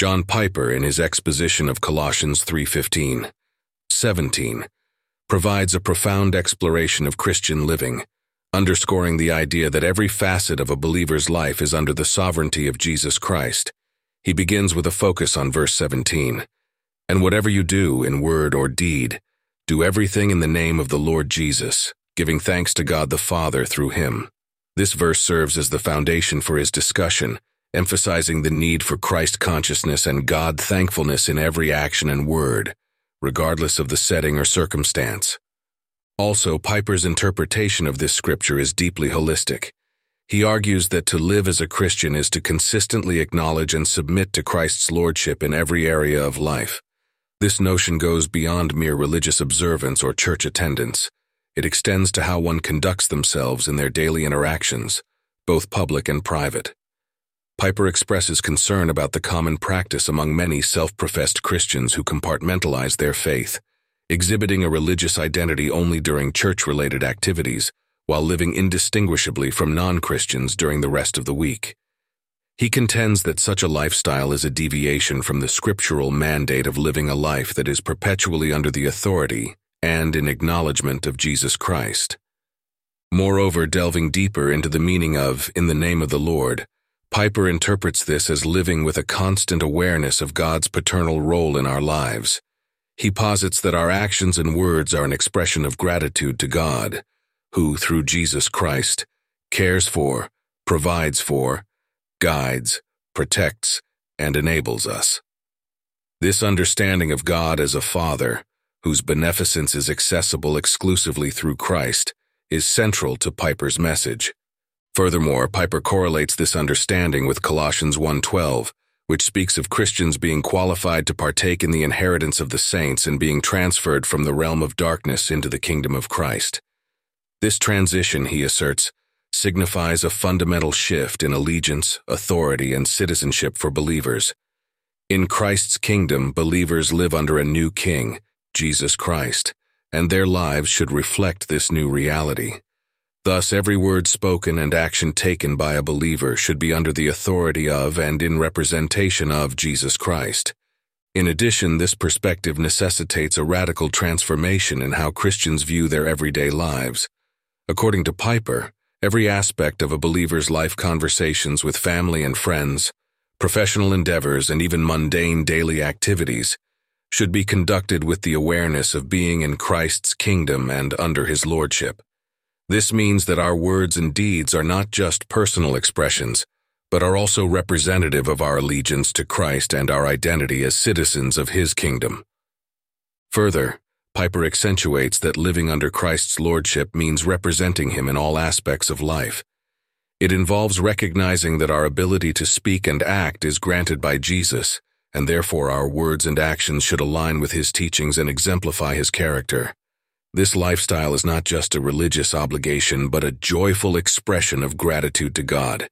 John Piper, in his exposition of Colossians 3:15-17, provides a profound exploration of Christian living, underscoring the idea that every facet of a believer's life is under the sovereignty of Jesus Christ. He begins with a focus on verse 17. "And whatever you do, in word or deed, do everything in the name of the Lord Jesus, giving thanks to God the Father through him." This verse serves as the foundation for his discussion, emphasizing the need for Christ consciousness and God thankfulness in every action and word, regardless of the setting or circumstance. Also, Piper's interpretation of this scripture is deeply holistic. He argues that to live as a Christian is to consistently acknowledge and submit to Christ's lordship in every area of life. This notion goes beyond mere religious observance or church attendance. It extends to how one conducts themselves in their daily interactions, both public and private. Piper expresses concern about the common practice among many self-professed Christians who compartmentalize their faith, exhibiting a religious identity only during church-related activities, while living indistinguishably from non-Christians during the rest of the week. He contends that such a lifestyle is a deviation from the scriptural mandate of living a life that is perpetually under the authority and in acknowledgement of Jesus Christ. Moreover, delving deeper into the meaning of "in the name of the Lord," Piper interprets this as living with a constant awareness of God's paternal role in our lives. He posits that our actions and words are an expression of gratitude to God, who, through Jesus Christ, cares for, provides for, guides, protects, and enables us. This understanding of God as a Father, whose beneficence is accessible exclusively through Christ, is central to Piper's message. Furthermore, Piper correlates this understanding with Colossians 1:12, which speaks of Christians being qualified to partake in the inheritance of the saints and being transferred from the realm of darkness into the kingdom of Christ. This transition, he asserts, signifies a fundamental shift in allegiance, authority, and citizenship for believers. In Christ's kingdom, believers live under a new king, Jesus Christ, and their lives should reflect this new reality. Thus, every word spoken and action taken by a believer should be under the authority of and in representation of Jesus Christ. In addition, this perspective necessitates a radical transformation in how Christians view their everyday lives. According to Piper, every aspect of a believer's life, conversations with family and friends, professional endeavors, and even mundane daily activities, should be conducted with the awareness of being in Christ's kingdom and under his lordship. This means that our words and deeds are not just personal expressions, but are also representative of our allegiance to Christ and our identity as citizens of his kingdom. Further, Piper accentuates that living under Christ's lordship means representing him in all aspects of life. It involves recognizing that our ability to speak and act is granted by Jesus, and therefore our words and actions should align with his teachings and exemplify his character. This lifestyle is not just a religious obligation, but a joyful expression of gratitude to God,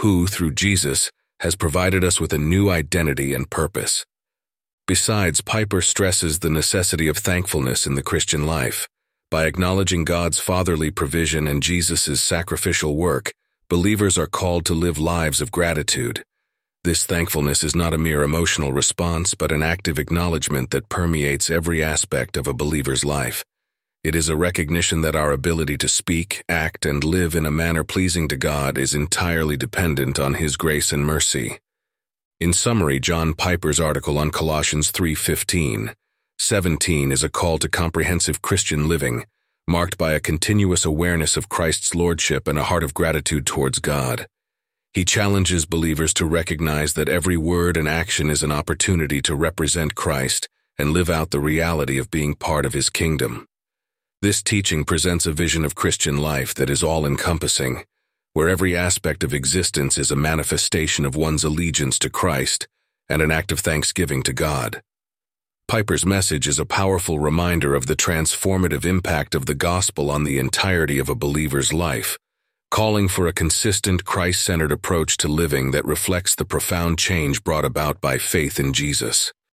who, through Jesus, has provided us with a new identity and purpose. Besides, Piper stresses the necessity of thankfulness in the Christian life. By acknowledging God's fatherly provision and Jesus' sacrificial work, believers are called to live lives of gratitude. This thankfulness is not a mere emotional response, but an active acknowledgement that permeates every aspect of a believer's life. It is a recognition that our ability to speak, act, and live in a manner pleasing to God is entirely dependent on his grace and mercy. In summary, John Piper's article on Colossians 3:15-17 is a call to comprehensive Christian living, marked by a continuous awareness of Christ's lordship and a heart of gratitude towards God. He challenges believers to recognize that every word and action is an opportunity to represent Christ and live out the reality of being part of his kingdom. This teaching presents a vision of Christian life that is all-encompassing, where every aspect of existence is a manifestation of one's allegiance to Christ and an act of thanksgiving to God. Piper's message is a powerful reminder of the transformative impact of the gospel on the entirety of a believer's life, calling for a consistent Christ-centered approach to living that reflects the profound change brought about by faith in Jesus.